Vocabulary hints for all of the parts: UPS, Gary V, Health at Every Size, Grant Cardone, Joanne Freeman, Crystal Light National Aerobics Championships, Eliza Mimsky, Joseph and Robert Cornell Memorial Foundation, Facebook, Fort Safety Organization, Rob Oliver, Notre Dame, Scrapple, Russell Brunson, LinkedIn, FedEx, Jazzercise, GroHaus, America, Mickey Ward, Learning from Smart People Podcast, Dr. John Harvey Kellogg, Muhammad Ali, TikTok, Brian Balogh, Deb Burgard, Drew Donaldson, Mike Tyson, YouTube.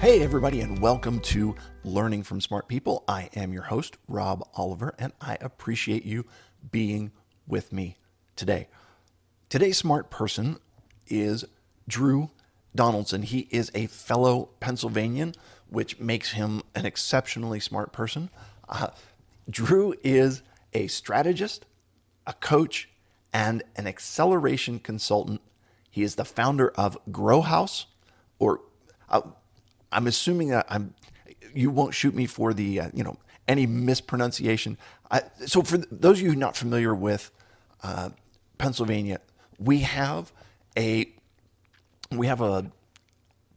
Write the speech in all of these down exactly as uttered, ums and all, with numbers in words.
Hey everybody, and welcome to Learning from Smart People. I am your host, Rob Oliver, and I appreciate you being with me today. Today's smart person is Drew Donaldson. He is a fellow Pennsylvanian, which makes him an exceptionally smart person. Uh, Drew is a strategist, a coach, and an acceleration consultant. He is the founder of GroHaus, or uh, I'm assuming that I'm, you won't shoot me for the, uh, you know, any mispronunciation. I, so for th- those of you not familiar with uh, Pennsylvania, we have a, we have a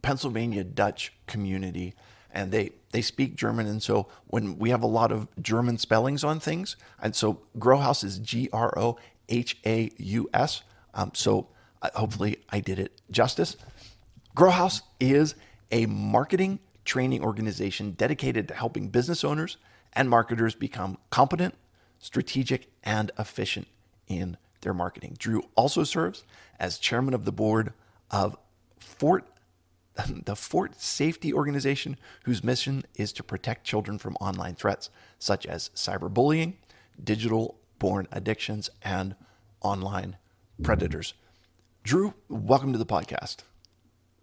Pennsylvania Dutch community, and they, they speak German. And so when we have a lot of German spellings on things, and so GroHaus is G R O H A U S. Um, so I, hopefully I did it justice. GroHaus is a marketing training organization dedicated to helping business owners and marketers become competent, strategic, and efficient in their marketing. Drew also serves as chairman of the board of Fort, the Fort Safety Organization, whose mission is to protect children from online threats such as cyberbullying, digital-born addictions, and online predators. Drew, welcome to the podcast.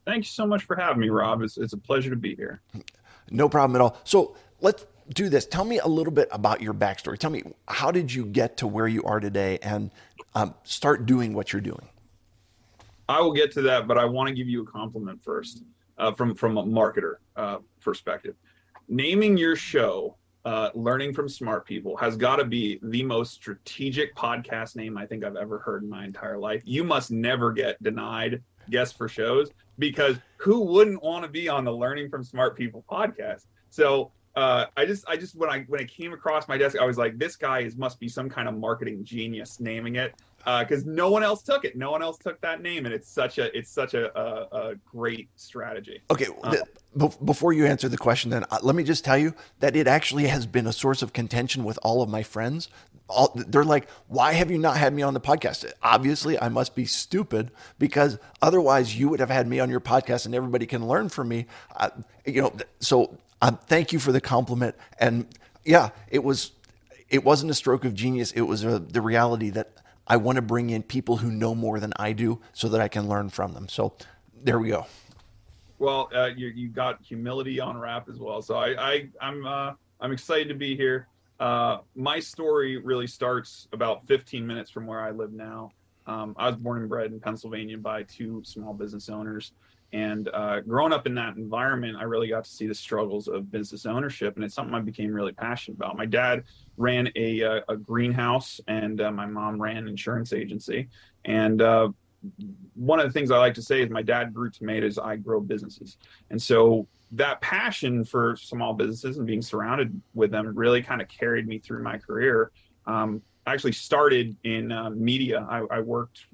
Thanks so much for having me, Rob. It's, it's a pleasure to be here. No problem at all. So let's do this. Tell me a little bit about your backstory. Tell me, how did you get to where you are today and um, start doing what you're doing? I will get to that, but I want to give you a compliment first uh, from, from a marketer uh, perspective. Naming your show, uh, Learning from Smart People, has got to be the most strategic podcast name I think I've ever heard in my entire life. You must never get denied guests for shows, because who wouldn't want to be on the Learning from Smart People podcast? So uh, I just, I just when I when it came across my desk, I was like, this guy is must be some kind of marketing genius naming it, because uh, no one else took it. No one else took that name, and it's such a it's such a a, a great strategy. Okay, um, the, before you answer the question, then uh, let me just tell you that it actually has been a source of contention with all of my friends. All, they're like, why have you not had me on the podcast? Obviously, I must be stupid, because otherwise you would have had me on your podcast and everybody can learn from me. Uh, you know, so um, thank you for the compliment. And yeah, it was, it wasn't a stroke of genius. It was a, the reality that I want to bring in people who know more than I do so that I can learn from them. So there we go. Well, uh, you you got humility on rap as well. So I, I I'm uh, I'm excited to be here. Uh, my story really starts about fifteen minutes from where I live now. Um, I was born and bred in Pennsylvania by two small business owners. And uh, growing up in that environment, I really got to see the struggles of business ownership. And it's something I became really passionate about. My dad ran a, a, a greenhouse, and uh, my mom ran an insurance agency. And uh, one of the things I like to say is my dad grew tomatoes, I grow businesses. And so that passion for small businesses and being surrounded with them really kind of carried me through my career. Um, I actually started in uh, media. I, I worked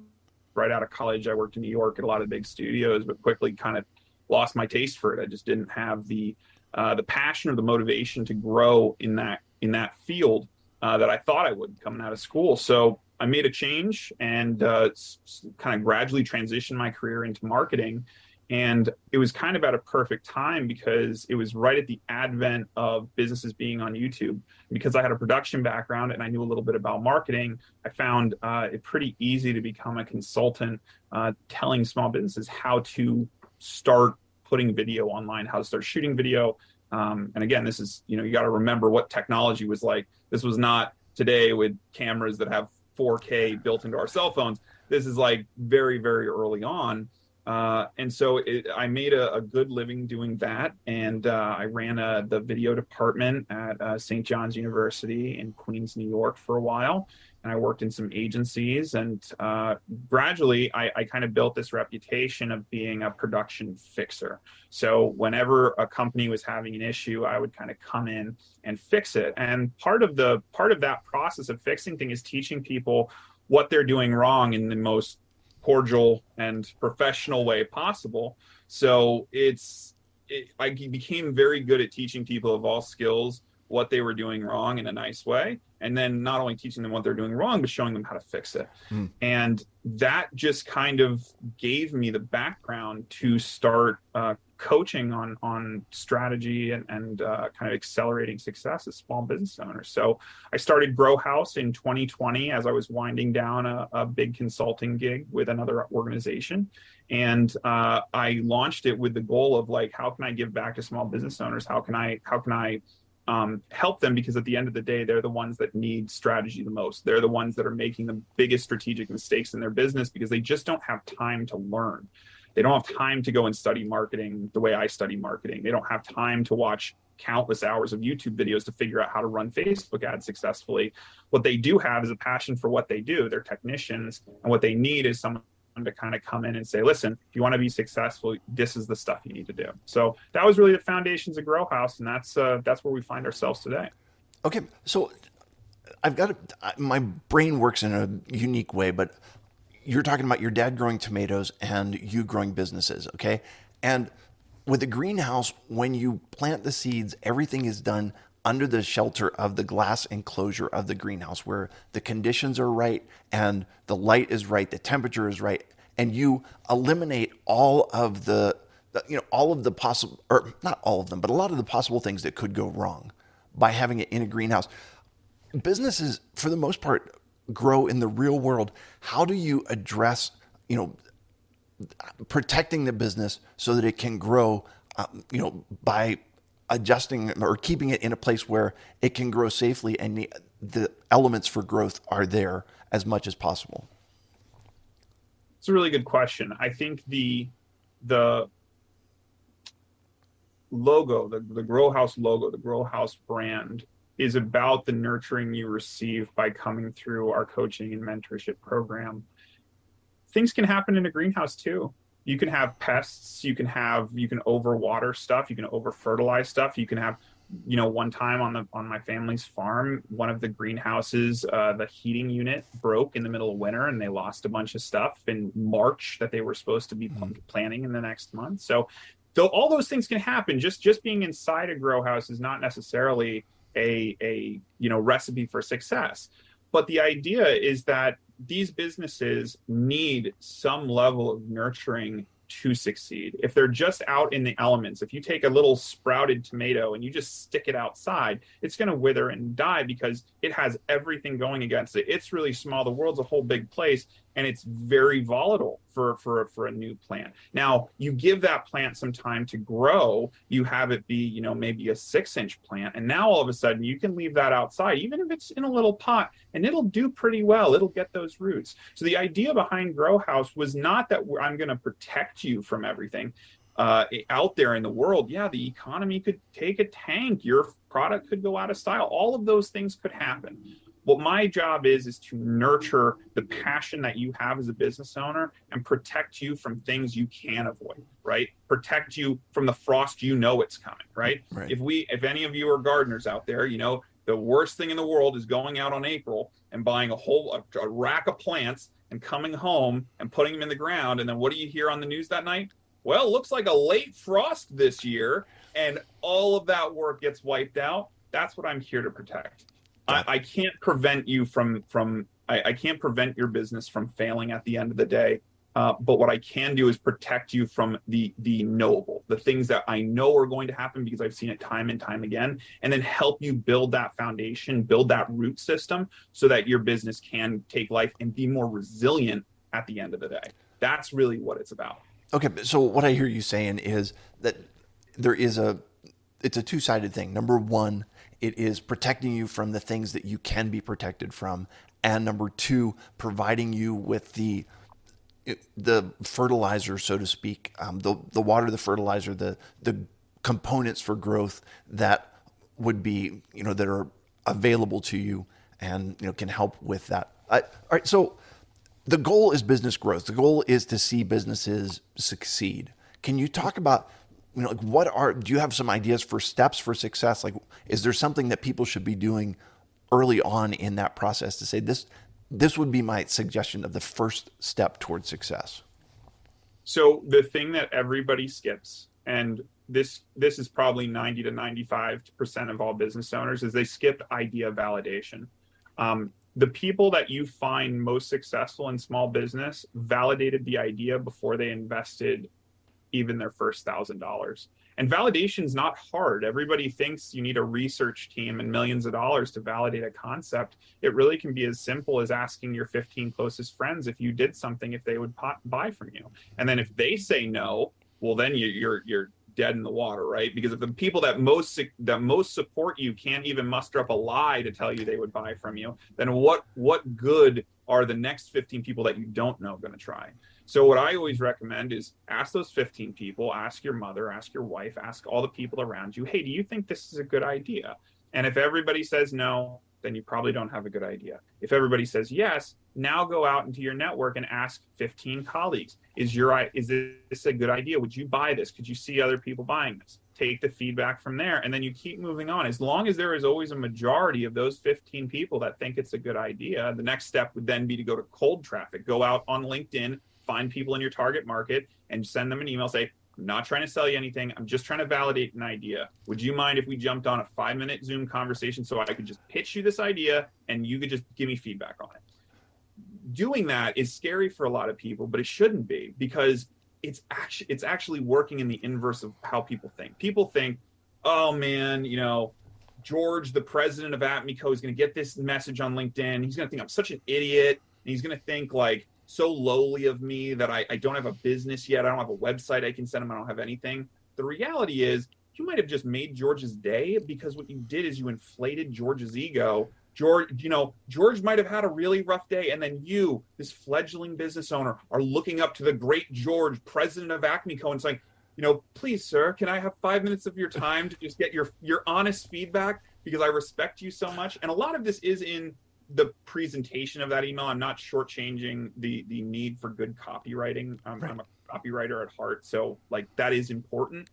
right out of college. I worked in New York at a lot of big studios, but quickly kind of lost my taste for it. I just didn't have the uh, the passion or the motivation to grow in that in that field uh, that I thought I would coming out of school. So I made a change and uh, s- kind of gradually transitioned my career into marketing. And it was kind of at a perfect time, because it was right at the advent of businesses being on YouTube. Because I had a production background and I knew a little bit about marketing, I found uh, it pretty easy to become a consultant, uh, telling small businesses how to start putting video online, how to start shooting video. Um, and again, this is, you know, you got to remember what technology was like. This was not today with cameras that have four K built into our cell phones. This is like very, very early on. Uh, and so it, I made a, a good living doing that. And uh, I ran a, the video department at uh, Saint John's University in Queens, New York for a while. And I worked in some agencies, and uh, gradually I, I kind of built this reputation of being a production fixer. So whenever a company was having an issue, I would kind of come in and fix it. And part of the part of that process of fixing things is teaching people what they're doing wrong in the most cordial and professional way possible. So it's, it, I became very good at teaching people of all skills what they were doing wrong in a nice way, and then not only teaching them what they're doing wrong, but showing them how to fix it. Mm. And that just kind of gave me the background to start uh, coaching on on strategy and, and uh, kind of accelerating success as small business owners. So I started GroHaus in twenty twenty as I was winding down a, a big consulting gig with another organization. And uh, I launched it with the goal of like, how can I give back to small business owners? How can I, how can I Um, help them? Because at the end of the day, they're the ones that need strategy the most. They're the ones that are making the biggest strategic mistakes in their business because they just don't have time to learn. They don't have time to go and study marketing the way I study marketing. They don't have time to watch countless hours of YouTube videos to figure out how to run Facebook ads successfully. What they do have is a passion for what they do. They're technicians, and what they need is someone to kind of come in and say, listen, if you want to be successful, this is the stuff you need to do. So that was really the foundations of GroHaus, and that's uh, that's where we find ourselves today. Okay, so I've got a, my brain works in a unique way, but you're talking about your dad growing tomatoes and you growing businesses, okay? And with a greenhouse, when you plant the seeds, everything is done under the shelter of the glass enclosure of the greenhouse, where the conditions are right and the light is right, the temperature is right, and you eliminate all of the, you know, all of the possible, or not all of them, but a lot of the possible things that could go wrong by having it in a greenhouse. Businesses, for the most part, grow in the real world. How do you address, you know, protecting the business so that it can grow, um, you know, by adjusting or keeping it in a place where it can grow safely and the, the elements for growth are there as much as possible? It's a really good question. I think the the logo, the, the GroHaus logo, the GroHaus brand is about the nurturing you receive by coming through our coaching and mentorship program. Things can happen in a greenhouse too. You can have pests, you can have, you can overwater stuff, you can over-fertilize stuff, you can have, you know, one time on the on my family's farm, one of the greenhouses, uh, the heating unit broke in the middle of winter and they lost a bunch of stuff in March that they were supposed to be mm-hmm. planting in the next month. So though all those things can happen, just just being inside a GroHaus is not necessarily a, a, you know, recipe for success. But the idea is that these businesses need some level of nurturing to succeed. If they're just out in the elements, if you take a little sprouted tomato and you just stick it outside, it's going to wither and die because it has everything going against it. It's really small. The world's a whole big place, and it's very volatile for, for, for a new plant. Now, you give that plant some time to grow. You have it be, you know, maybe a six-inch plant, and now all of a sudden you can leave that outside, even if it's in a little pot, and it'll do pretty well. It'll get those roots. So the idea behind GroHaus was not that I'm going to protect you from everything uh, out there in the world. Yeah, the economy could take a tank. Your product could go out of style. All of those things could happen. What my job is, is to nurture the passion that you have as a business owner and protect you from things you can avoid, right? Protect you from the frost, you know it's coming, right? right? If we, if any of you are gardeners out there, you know, the worst thing in the world is going out on April and buying a whole a, a rack of plants and coming home and putting them in the ground. And then what do you hear on the news that night? Well, it looks like a late frost this year, and all of that work gets wiped out. That's what I'm here to protect. I, I can't prevent you from, from I, I can't prevent your business from failing at the end of the day. Uh, but what I can do is protect you from the the knowable, the things that I know are going to happen because I've seen it time and time again, and then help you build that foundation, build that root system so that your business can take life and be more resilient at the end of the day. That's really what it's about. Okay. So what I hear you saying is that there is a, it's a two-sided thing. Number one, it is protecting you from the things that you can be protected from. And number two, providing you with the the fertilizer, so to speak, um, the, the water, the fertilizer, the the components for growth that would be, you know, that are available to you and, you know, can help with that. Uh, all right. So the goal is business growth. The goal is to see businesses succeed. Can you talk about, you know, like what are, do you have some ideas for steps for success? Like, is there something that people should be doing early on in that process to say this, this would be my suggestion of the first step towards success? So the thing that everybody skips, and this this is probably ninety to ninety-five percent of all business owners, is they skip idea validation. Um, the people that you find most successful in small business validated the idea before they invested even their first thousand dollars. And validation is not hard. Everybody thinks you need a research team and millions of dollars to validate a concept. It really can be as simple as asking your fifteen closest friends if you did something, if they would pot- buy from you. And then if they say no, well, then you, you're you're dead in the water, right? Because if the people that most that most support you can't even muster up a lie to tell you they would buy from you, then what what good are the next fifteen people that you don't know going to try? So what I always recommend is ask those fifteen people, ask your mother, ask your wife, ask all the people around you, hey, do you think this is a good idea? And if everybody says no, then you probably don't have a good idea. If everybody says yes, now go out into your network and ask fifteen colleagues, is your is this a good idea? Would you buy this? Could you see other people buying this? Take the feedback from there, and then you keep moving on. As long as there is always a majority of those fifteen people that think it's a good idea, the next step would then be to go to cold traffic, go out on LinkedIn, find people in your target market and send them an email, say, I'm not trying to sell you anything. I'm just trying to validate an idea. Would you mind if we jumped on a five minute Zoom conversation so I could just pitch you this idea and you could just give me feedback on it? Doing that is scary for a lot of people, but it shouldn't be, because it's actually, it's actually working in the inverse of how people think. People think, oh man, you know, George, the president of Atmico, is going to get this message on LinkedIn. He's going to think I'm such an idiot. And he's going to think like, so lowly of me that I, I don't have a business yet. I don't have a website I can send them. I don't have anything. The reality is you might have just made George's day, because what you did is you inflated George's ego. George, you know, George might have had a really rough day. And then you, this fledgling business owner, are looking up to the great George, president of Acmeco, and saying, you know, please, sir, can I have five minutes of your time to just get your, your honest feedback, because I respect you so much. And a lot of this is in the presentation of that email. I'm not shortchanging the the need for good copywriting. Um, right. I'm a copywriter at heart, so like that is important,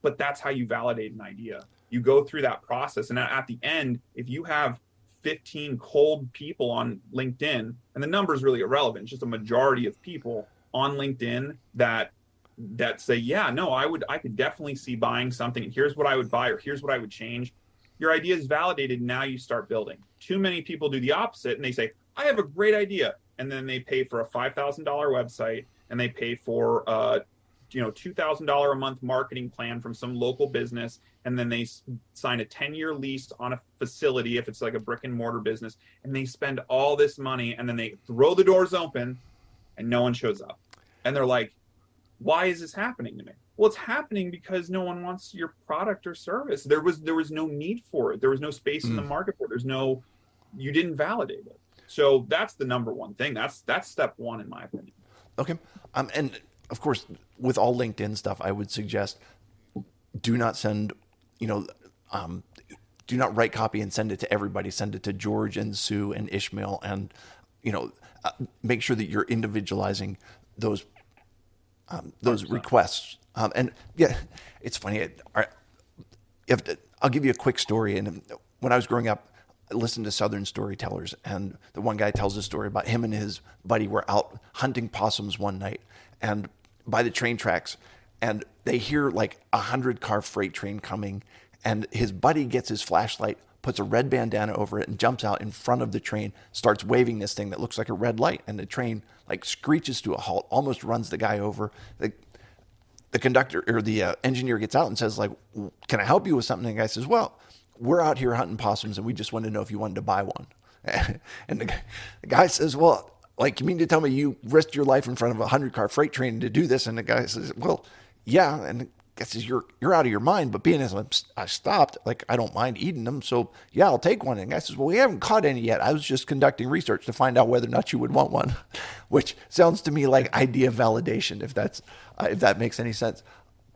but that's how you validate an idea. You go through that process, and at the end, if you have fifteen cold people on LinkedIn, and the number is really irrelevant, it's just a majority of people on LinkedIn that that say, yeah, no, I would, I could definitely see buying something, and here's what I would buy, or here's what I would change. Your idea is validated. Now you start building. Too many people do the opposite, and they say, I have a great idea. And then they pay for a five thousand dollars website, and they pay for uh, you know, two thousand dollars a month marketing plan from some local business. And then they sign a ten year lease on a facility, if it's like a brick and mortar business, and they spend all this money, and then they throw the doors open and no one shows up. And they're like, why is this happening to me? Well, it's happening because no one wants your product or service. There was there was no need for it. There was no space mm. in the market for it. There's no, you didn't validate it. So that's the number one thing. That's that's step one, in my opinion. Okay. Um, and of course, with all LinkedIn stuff, I would suggest do not send, you know, um, do not write copy and send it to everybody. Send it to George and Sue and Ishmael, and, you know, uh, make sure that you're individualizing those um, those requests. Um, and yeah, it's funny. I, I to, I'll give you a quick story. And when I was growing up, I listened to Southern storytellers, and the one guy tells a story about him and his buddy were out hunting possums one night, and by the train tracks, and they hear like a hundred car freight train coming, and his buddy gets his flashlight, puts a red bandana over it, and jumps out in front of the train, starts waving this thing that looks like a red light, and the train like screeches to a halt, almost runs the guy over. The, The conductor or the uh, engineer gets out and says, like, can I help you with something? And the guy says, well, we're out here hunting possums, and we just wanted to know if you wanted to buy one. And the, the guy says, well, like, you mean to tell me you risked your life in front of a hundred car freight train to do this? And the guy says, well, yeah. And the guy says, you're, you're out of your mind. But being as I stopped, like, I don't mind eating them. So yeah, I'll take one. And the guy says, well, we haven't caught any yet. I was just conducting research to find out whether or not you would want one, which sounds to me like idea validation, if that's, Uh, if that makes any sense.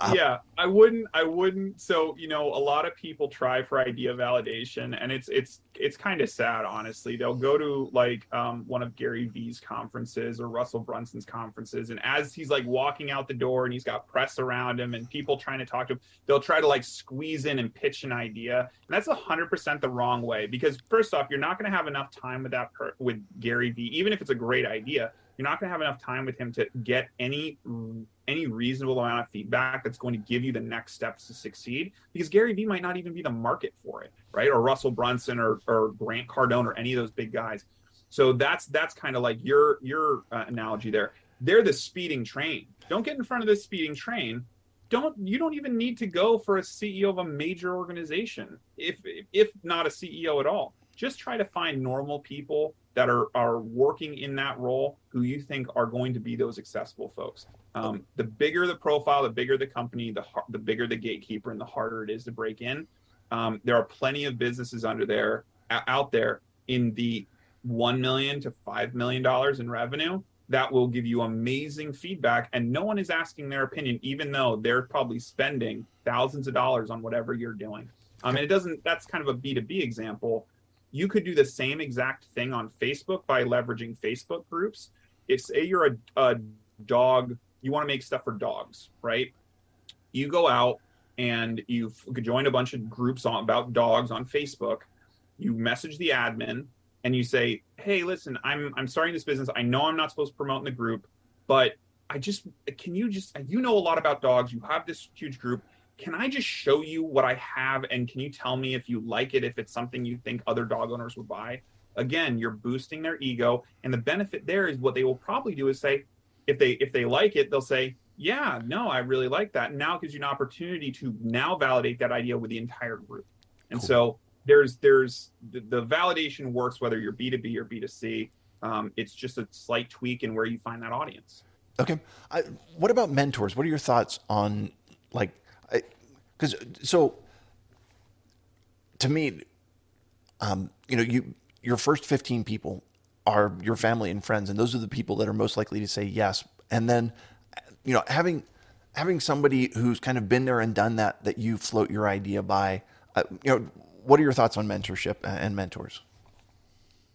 Um, yeah, I wouldn't, I wouldn't. So, you know, a lot of people try for idea validation, and it's, it's, it's kind of sad, honestly. They'll go to like um, one of Gary V's conferences or Russell Brunson's conferences, and as he's like walking out the door and he's got press around him and people trying to talk to him, they'll try to like squeeze in and pitch an idea. And that's a hundred percent the wrong way, because first off, you're not going to have enough time with that, per- with Gary V, even if it's a great idea. You're not going to have enough time with him to get any any reasonable amount of feedback that's going to give you the next steps to succeed, because Gary Vee might not even be the market for it, right? Or Russell Brunson or, or Grant Cardone or any of those big guys. So that's that's kind of like your your uh, analogy there. They're the speeding train. Don't get in front of this speeding train. Don't you don't even need to go for a C E O of a major organization, if if not a C E O at all. Just try to find normal people that are, are working in that role who you think are going to be those successful folks. Um, the bigger the profile, the bigger the company, the the bigger the gatekeeper, and the harder it is to break in. Um, there are plenty of businesses under there out there in the one million to five million dollars in revenue that will give you amazing feedback, and no one is asking their opinion, even though they're probably spending thousands of dollars on whatever you're doing. I um, mean, it doesn't, that's kind of a B two B example. You could do the same exact thing on Facebook by leveraging Facebook groups. If say you're a, a dog, you want to make stuff for dogs, right? You go out and you join a bunch of groups on, about dogs on Facebook. You message the admin and you say, hey, listen, I'm I'm starting this business. I know I'm not supposed to promote in the group, but I just, can you just, you know a lot about dogs. You have this huge group. Can I just show you what I have? And can you tell me if you like it, if it's something you think other dog owners would buy? Again, you're boosting their ego. And the benefit there is what they will probably do is say, if they if they like it, they'll say, yeah, no, I really like that. Now it gives you an opportunity to now validate that idea with the entire group. And cool. so there's there's the, the validation works, whether you're B two B or B two C. Um, it's just a slight tweak in where you find that audience. Okay. I, what about mentors? What are your thoughts on like, because so to me, um, you know, you, your first fifteen people are your family and friends. And those are the people that are most likely to say yes. And then, you know, having, having somebody who's kind of been there and done that, that you float your idea by, uh, you know, what are your thoughts on mentorship and mentors?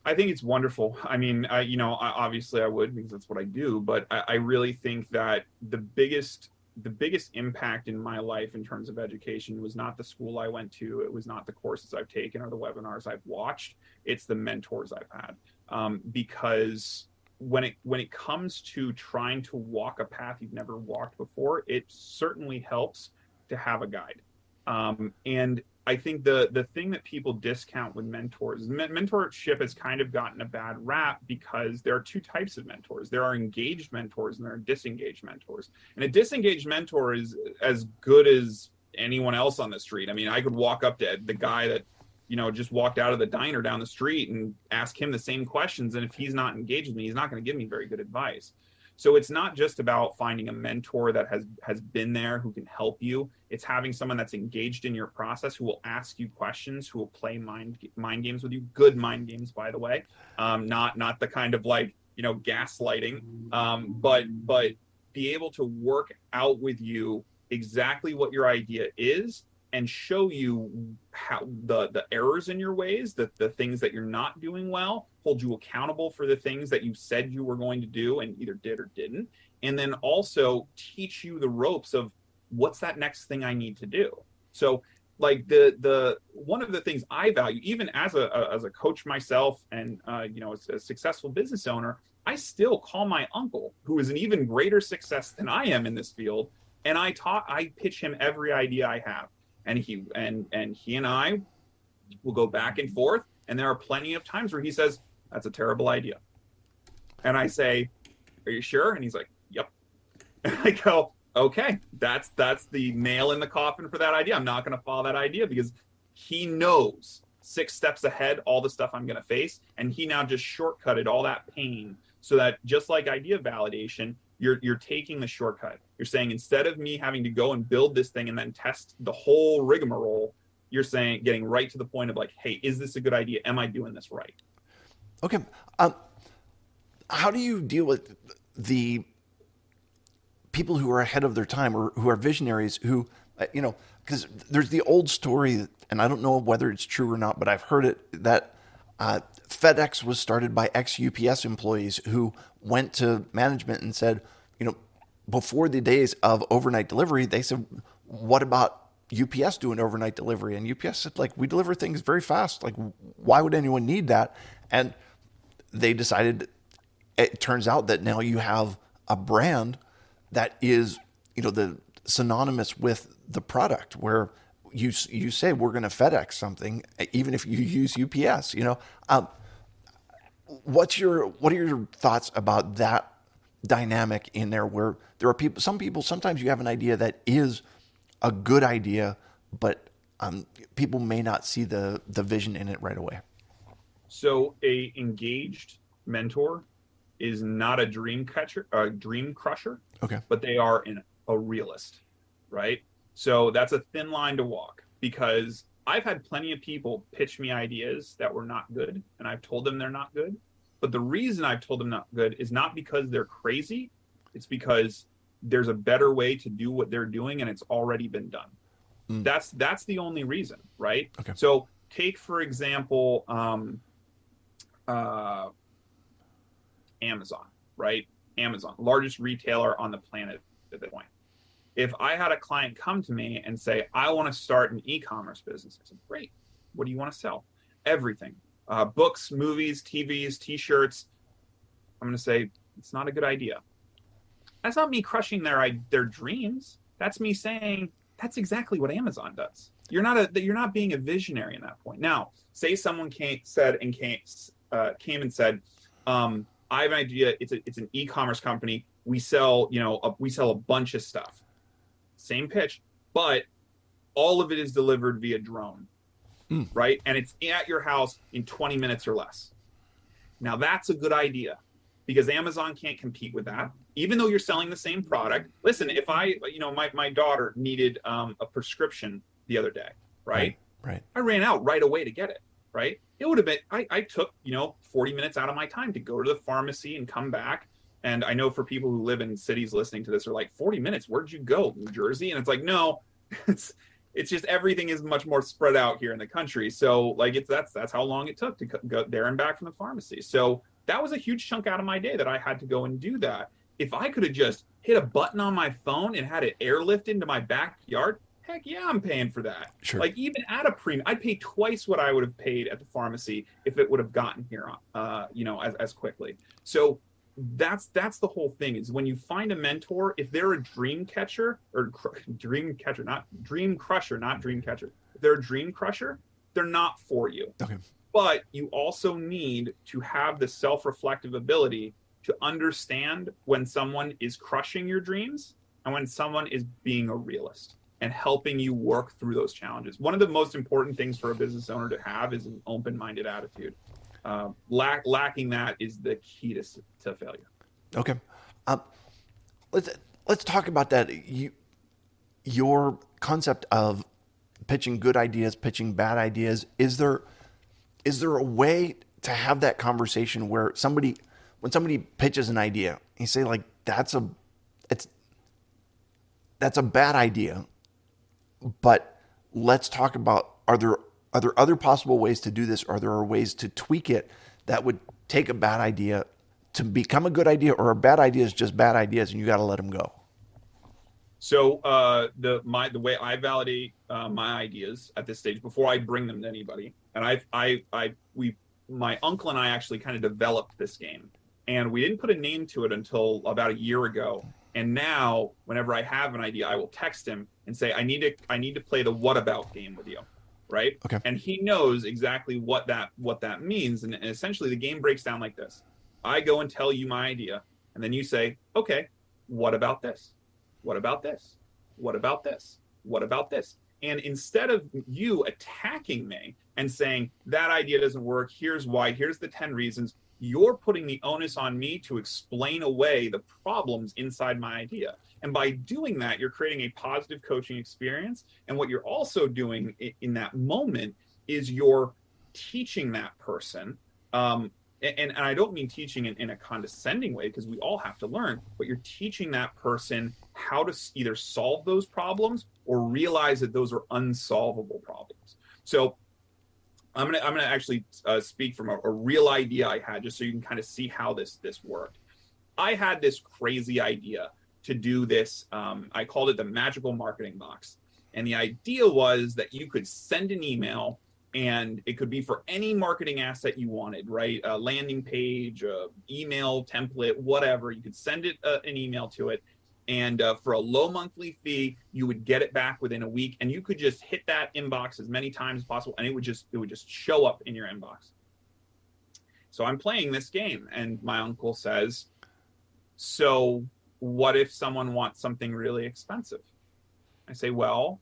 I think it's wonderful. I mean, I, you know, I, obviously I would, because that's what I do, but I, I really think that the biggest, the biggest impact in my life in terms of education was not the school I went to. It was not the courses I've taken or the webinars I've watched. It's the mentors I've had. Um, because when it, when it comes to trying to walk a path you've never walked before, it certainly helps to have a guide. Um, and I think the, the thing that people discount with mentors, mentorship has kind of gotten a bad rap because there are two types of mentors. There are engaged mentors and there are disengaged mentors. And a disengaged mentor is as good as anyone else on the street. I mean, I could walk up to the guy that, you know, just walked out of the diner down the street and ask him the same questions. And if he's not engaged with me, he's not going to give me very good advice. So it's not just about finding a mentor that has, has been there, who can help you. It's having someone that's engaged in your process, who will ask you questions, who will play mind mind games with you. Good mind games, by the way, um, not not the kind of like, you know, gaslighting, um, but but be able to work out with you exactly what your idea is and show you how the, the errors in your ways, the, the things that you're not doing well, hold you accountable for the things that you said you were going to do and either did or didn't. And then also teach you the ropes of what's that next thing I need to do. So like the, the, one of the things I value, even as a, a as a coach myself and, uh, you know, as a successful business owner, I still call my uncle, who is an even greater success than I am in this field. And I taught, I pitch him every idea I have. And he and and he and I will go back and forth. And there are plenty of times where he says, that's a terrible idea. And I say, are you sure? And he's like, yep. And I go, okay, that's that's the nail in the coffin for that idea. I'm not going to follow that idea, because he knows six steps ahead all the stuff I'm going to face. And he now just shortcutted all that pain, so that just like idea validation, You're you're taking the shortcut. You're saying, instead of me having to go and build this thing and then test the whole rigmarole, you're saying, getting right to the point of like, hey, is this a good idea? Am I doing this right? Okay. Um, how do you deal with the people who are ahead of their time, or who are visionaries, who, you know, because there's the old story, and I don't know whether it's true or not, but I've heard it, that uh, FedEx was started by ex-U P S employees who went to management and said, you know, before the days of overnight delivery, they said, what about U P S doing overnight delivery? And U P S said, like, we deliver things very fast. Like, why would anyone need that? And they decided, it turns out that now you have a brand that is you know, the synonymous with the product, where you you say we're going to FedEx something, even if you use U P S. You know, um, what's your what are your thoughts about that dynamic in there, where there are people, some people, sometimes you have an idea that is a good idea, but um, people may not see the the vision in it right away? So a engaged mentor is not a dream catcher, a dream crusher. Okay, but they are in a realist, right? So that's a thin line to walk, because I've had plenty of people pitch me ideas that were not good, and I've told them they're not good. But the reason I've told them not good is not because they're crazy. It's because there's a better way to do what they're doing, and it's already been done. Mm. That's that's the only reason, right? Okay. So take, for example, um, uh, Amazon, right? Amazon, largest retailer on the planet at that point. If I had a client come to me and say, I want to start an e-commerce business, I said, great. What do you want to sell? Everything. Uh, books, movies, T Vs, T-shirts. I'm going to say, it's not a good idea. That's not me crushing their their dreams. That's me saying, that's exactly what Amazon does. You're not a you're not being a visionary in that point. Now, say someone came said and came uh, came and said, um, I have an idea. It's a, it's an e-commerce company. We sell you know a, we sell a bunch of stuff. Same pitch, but all of it is delivered via drone. Mm. Right? And it's at your house in twenty minutes or less. Now that's a good idea, because Amazon can't compete with that, even though you're selling the same product. Listen, if I, you know, my, my daughter needed um, a prescription the other day, right? right? Right. I ran out right away to get it, right? It would have been, I, I took, you know, forty minutes out of my time to go to the pharmacy and come back. And I know for people who live in cities listening to this are like, forty minutes, where'd you go, New Jersey? And it's like, no, it's, It's just everything is much more spread out here in the country. So like it's that's that's how long it took to go there and back from the pharmacy. So that was a huge chunk out of my day that I had to go and do that. If I could have just hit a button on my phone and had it airlifted into my backyard, heck yeah, I'm paying for that. Sure. Like even at a premium, I'd pay twice what I would have paid at the pharmacy if it would have gotten here, uh, you know, as, as quickly. So that's that's the whole thing, is when you find a mentor, if they're a dream catcher or cr- dream catcher not dream crusher not dream catcher if they're a dream crusher, they're not for you. Okay. But you also need to have the self-reflective ability to understand when someone is crushing your dreams and when someone is being a realist and helping you work through those challenges. One of the most important things for a business owner to have is an open-minded attitude. Uh, lack, lacking that is the key to, to failure. Okay. Um, let's, let's talk about that. You, your concept of pitching good ideas, pitching bad ideas, is there, is there a way to have that conversation where somebody, when somebody pitches an idea, you say like, that's a, it's, that's a bad idea, but let's talk about, are there Are there other possible ways to do this? Are there ways to tweak it that would take a bad idea to become a good idea, or a bad idea is just bad ideas and you got to let them go? So uh, the my the way I validate uh, my ideas at this stage before I bring them to anybody, and I I I we my uncle and I actually kind of developed this game, and we didn't put a name to it until about a year ago. And now whenever I have an idea, I will text him and say, I need to I need to play the what about game with you. Right. Okay. And he knows exactly what that what that means. And, and essentially the game breaks down like this. I go and tell you my idea, and then you say, okay, what about this? What about this? What about this? What about this? And instead of you attacking me and saying that idea doesn't work, here's why, here's the ten reasons, you're putting the onus on me to explain away the problems inside my idea. And by doing that, you're creating a positive coaching experience. And what you're also doing in that moment is you're teaching that person. Um, and, and I don't mean teaching in, in a condescending way, because we all have to learn, but you're teaching that person how to either solve those problems or realize that those are unsolvable problems. So I'm gonna, I'm gonna actually uh, speak from a, a real idea I had, just so you can kind of see how this, this worked. I had this crazy idea to do this, um, I called it the magical marketing box. And the idea was that you could send an email, and it could be for any marketing asset you wanted, right? A landing page, a email template, whatever. You could send it uh, an email to it, And uh, for a low monthly fee, you would get it back within a week, and you could just hit that inbox as many times as possible, and it would just it would just show up in your inbox. So I'm playing this game, and my uncle says, so what if someone wants something really expensive? I say, well,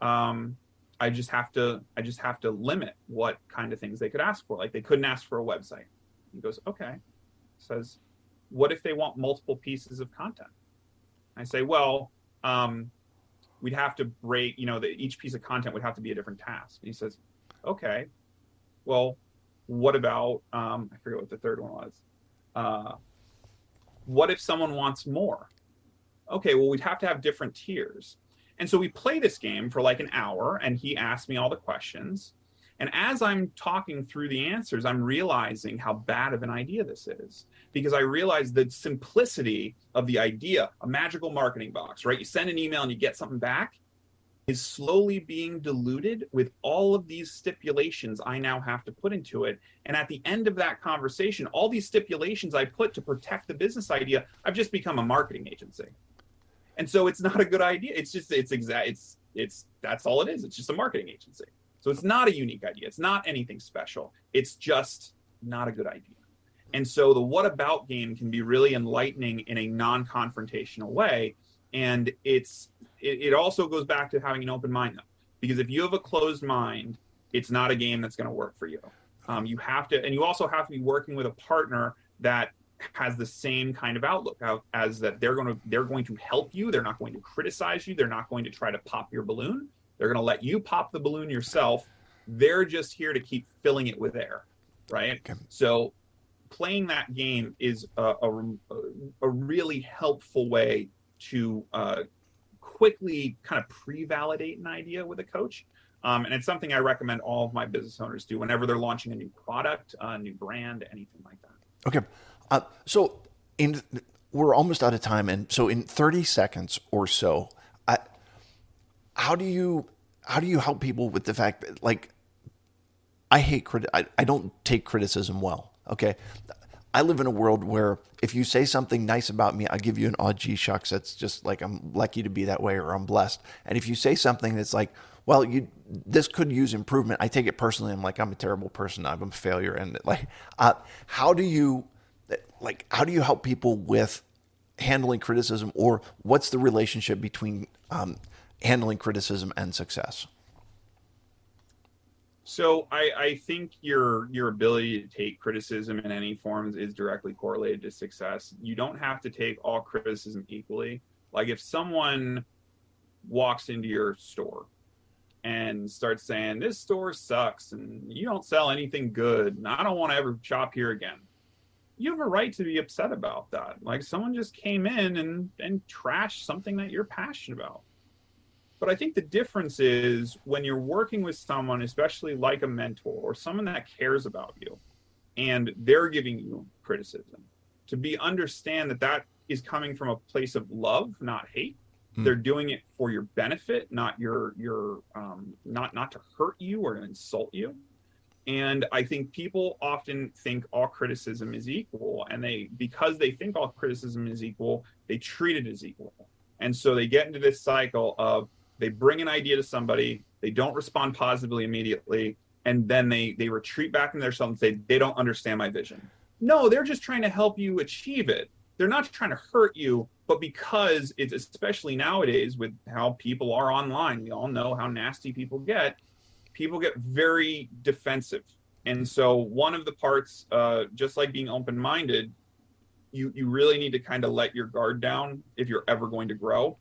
um, I just have to I just have to limit what kind of things they could ask for. Like, they couldn't ask for a website. He goes, okay. He says, what if they want multiple pieces of content? I say, well, um, we'd have to break, you know, that each piece of content would have to be a different task. And he says, okay, well, what about, um, I forget what the third one was. Uh, what if someone wants more? Okay, well, we'd have to have different tiers. And so we play this game for like an hour, and he asked me all the questions. And as I'm talking through the answers, I'm realizing how bad of an idea this is, because I realize the simplicity of the idea, a magical marketing box, right? You send an email and you get something back, is slowly being diluted with all of these stipulations I now have to put into it. And at the end of that conversation, all these stipulations I put to protect the business idea, I've just become a marketing agency. And so it's not a good idea. It's just, it's exact, it's, it's, that's all it is. It's just a marketing agency. So it's not a unique idea. It's not anything special. It's just not a good idea. And so the what about game can be really enlightening in a non-confrontational way. And it's it, it also goes back to having an open mind, though, because if you have a closed mind, it's not a game that's going to work for you. Um, you have to, and you also have to be working with a partner that has the same kind of outlook as that. They're going to they're going to help you. They're not going to criticize you. They're not going to try to pop your balloon. They're going to let you pop the balloon yourself. They're just here to keep filling it with air, right? Okay. So playing that game is a, a, a really helpful way to uh, quickly kind of pre-validate an idea with a coach. Um, and it's something I recommend all of my business owners do whenever they're launching a new product, a new brand, anything like that. Okay. Uh, so in we're almost out of time. And so in thirty seconds or so, I... How do you how do you help people with the fact that, like, I hate criti- I, I don't take criticism well, okay? I live in a world where if you say something nice about me, I give you an odd gee shucks. That's just like, I'm lucky to be that way, or I'm blessed. And if you say something that's like, well, you this could use improvement, I take it personally. I'm like, I'm a terrible person. I'm a failure. And like, uh, how do you like how do you help people with handling criticism, or what's the relationship between um, handling criticism and success? So I, I think your your ability to take criticism in any forms is directly correlated to success. You don't have to take all criticism equally. Like, if someone walks into your store and starts saying, this store sucks and you don't sell anything good and I don't want to ever shop here again, you have a right to be upset about that. Like, someone just came in and, and trashed something that you're passionate about. But I think the difference is when you're working with someone, especially like a mentor or someone that cares about you, and they're giving you criticism, to be understand that that is coming from a place of love, not hate. Mm. They're doing it for your benefit, not your your um, not not to hurt you or insult you. And I think people often think all criticism is equal, and they because they think all criticism is equal, they treat it as equal, and so they get into this cycle of they bring an idea to somebody, they don't respond positively immediately, and then they they retreat back into themselves and say, they don't understand my vision. No, they're just trying to help you achieve it. They're not trying to hurt you, but because it's, especially nowadays with how people are online, we all know how nasty people get, people get very defensive. And so one of the parts, uh, just like being open-minded, you you really need to kind of let your guard down if you're ever going to grow.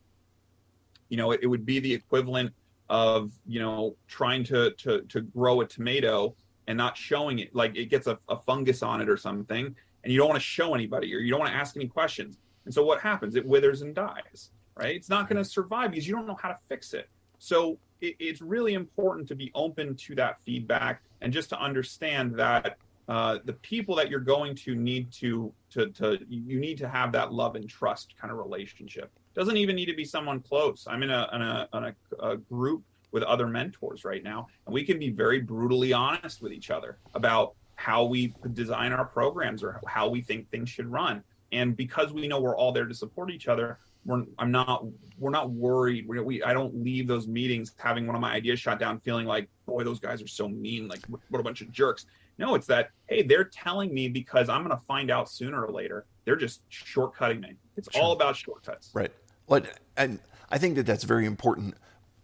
You know, it, it would be the equivalent of, you know, trying to, to, to grow a tomato and not showing it, like it gets a, a fungus on it or something, and you don't want to show anybody or you don't want to ask any questions. And so what happens? It withers and dies, right? It's not going to survive because you don't know how to fix it. So it, it's really important to be open to that feedback and just to understand that uh, the people that you're going to need to, to, to, you need to have that love and trust kind of relationship. Doesn't even need to be someone close. I'm in a, in a, in a, a group with other mentors right now, and we can be very brutally honest with each other about how we design our programs or how we think things should run. And because we know we're all there to support each other, we're, I'm not, we're not worried. We, we, I don't leave those meetings having one of my ideas shot down, feeling like, boy, those guys are so mean. Like, what a bunch of jerks. No, it's that, hey, they're telling me because I'm going to find out sooner or later. They're just shortcutting me. It's sure. all about shortcuts. Right. But, and I think that that's very important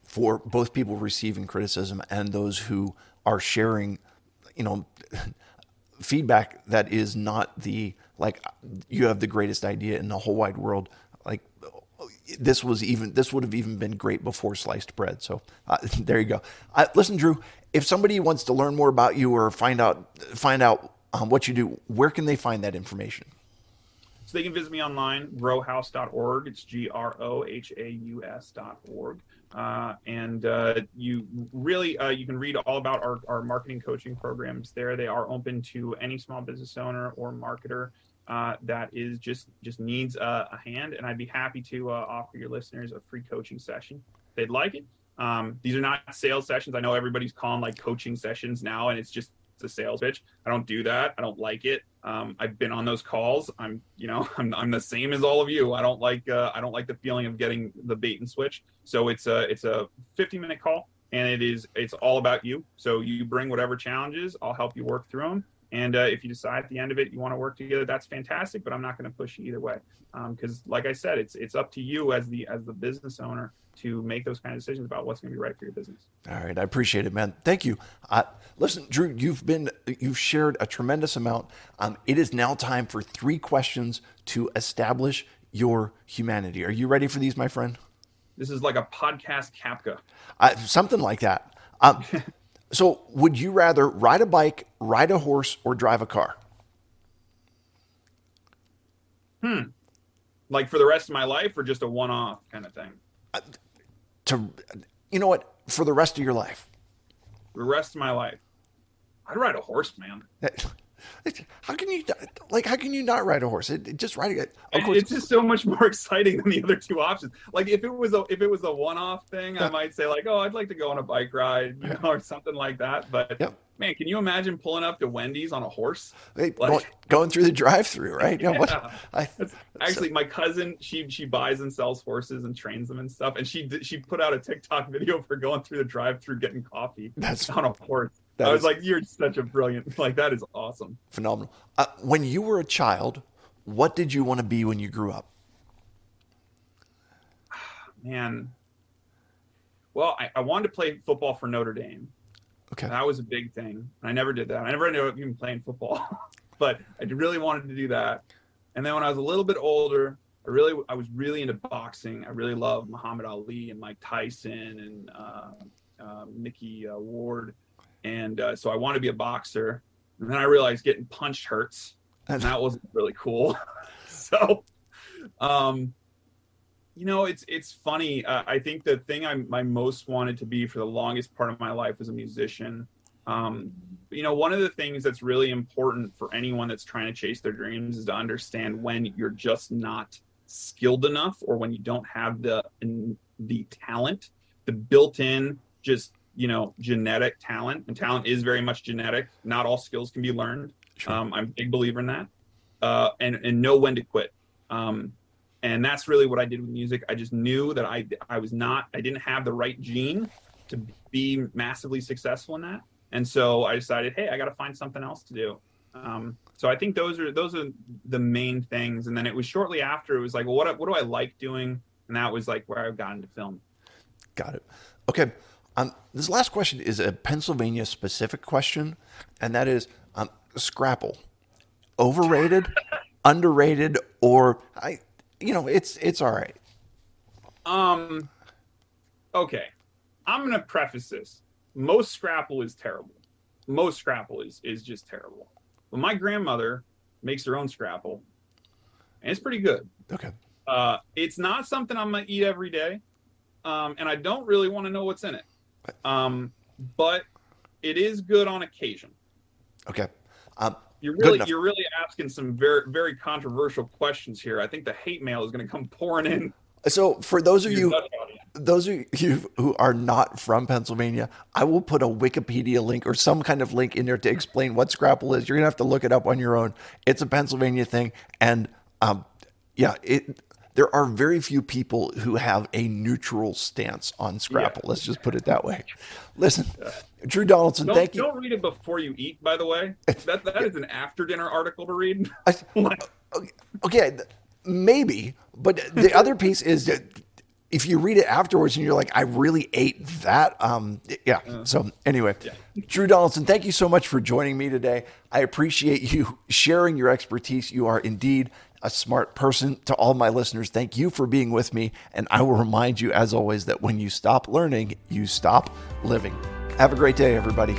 for both people receiving criticism and those who are sharing, you know, feedback that is not the, like, you have the greatest idea in the whole wide world. Like, this was even, this would have even been great before sliced bread. So uh, there you go. Uh, listen, Drew, if somebody wants to learn more about you or find out, find out um, what you do, where can they find that information? So they can visit me online, grohaus dot org. It's G R O H A U S dot org. Uh, and uh, you really, uh, you can read all about our, our marketing coaching programs there. They are open to any small business owner or marketer uh, that is just, just needs uh, a hand. And I'd be happy to uh, offer your listeners a free coaching session if they'd like it. Um, these are not sales sessions. I know everybody's calling like coaching sessions now, and it's just a sales pitch. I don't do that. I don't like it. Um, I've been on those calls. I'm, you know, I'm, I'm the same as all of you. I don't like, uh, I don't like the feeling of getting the bait and switch. So it's a, it's a fifty minute call, and it is, it's all about you. So you bring whatever challenges, I'll help you work through them. And, uh, if you decide at the end of it, you want to work together, that's fantastic, but I'm not going to push you either way. Um, cause like I said, it's, it's up to you as the, as the business owner to make those kind of decisions about what's going to be right for your business. All right. I appreciate it, man. Thank you. Uh, listen, Drew, you've been, you've shared a tremendous amount. Um, it is now time for three questions to establish your humanity. Are you ready for these, my friend? This is like a podcast Kapka. Uh, something like that. Um, so would you rather ride a bike, ride a horse, or drive a car? Hmm. Like for the rest of my life, or just a one-off kind of thing? Uh, to you know what for the rest of your life the rest of my life I'd ride a horse, man. How can you like how can you not ride a horse? It, it just riding it it's just so much more exciting than the other two options. Like if it was a if it was a one-off thing, yeah. I might say like, oh, I'd like to go on a bike ride, you know, or something like that. But yeah. Man, can you imagine pulling up to Wendy's on a horse? Hey, like, going through the drive-through, right? You know, yeah. What? I, Actually, so. my cousin, she she buys and sells horses and trains them and stuff. And she she put out a TikTok video for going through the drive-through getting coffee. That's on a horse. I was is, like, you're such a brilliant, like that is awesome. Phenomenal. Uh, when you were a child, what did you want to be when you grew up? Man, well, I, I wanted to play football for Notre Dame. Okay. That was a big thing. I never did that. I never ended up even playing football, but I really wanted to do that. And then when I was a little bit older, I really, I was really into boxing. I really loved Muhammad Ali and Mike Tyson and uh, uh, Mickey uh, Ward. And uh, so I wanted to be a boxer. And then I realized getting punched hurts, and that wasn't really cool. So, um, you know, it's it's funny. Uh, I think the thing I my most wanted to be for the longest part of my life was a musician. Um, you know, one of the things that's really important for anyone that's trying to chase their dreams is to understand when you're just not skilled enough, or when you don't have the the talent, the built-in, just you know, genetic talent. And talent is very much genetic. Not all skills can be learned. Sure. Um, I'm a big believer in that, uh, and and know when to quit. Um, And that's really what I did with music. I just knew that I I was not, I didn't have the right gene to be massively successful in that. And so I decided, hey, I got to find something else to do. Um, so I think those are those are the main things. And then it was shortly after, it was like, well, what what do I like doing? And that was like where I got into film. Got it. Okay. Um, this last question is a Pennsylvania specific question. And that is um, Scrapple. Overrated, underrated, or... I. You know, it's it's all right. Um, okay, I'm gonna preface this. Most Scrapple is terrible. Most Scrapple is is just terrible. But my grandmother makes her own Scrapple, and it's pretty good. Okay. Uh, it's not something I'm gonna eat every day, um, and I don't really want to know what's in it. Um, but it is good on occasion. Okay. Um. You're really you're really asking some very very controversial questions here. I think the hate mail is going to come pouring in. So for those of you those of you who are not from Pennsylvania, I will put a Wikipedia link or some kind of link in there to explain what Scrapple is. You're going to have to look it up on your own. It's a Pennsylvania thing, and um, yeah, it there are very few people who have a neutral stance on Scrapple. Yeah. Let's just put it that way. Listen, yeah. Drew Donaldson, don't, thank you. Don't read it before you eat, by the way. That That yeah. is an after-dinner article to read. I, okay, okay, maybe. But the other piece is that if you read it afterwards and you're like, I really ate that. Um, yeah. Uh-huh. So anyway, yeah. Drew Donaldson, thank you so much for joining me today. I appreciate you sharing your expertise. You are indeed a smart person. To all my listeners, thank you for being with me. And I will remind you, as always, that when you stop learning, you stop living. Have a great day, everybody.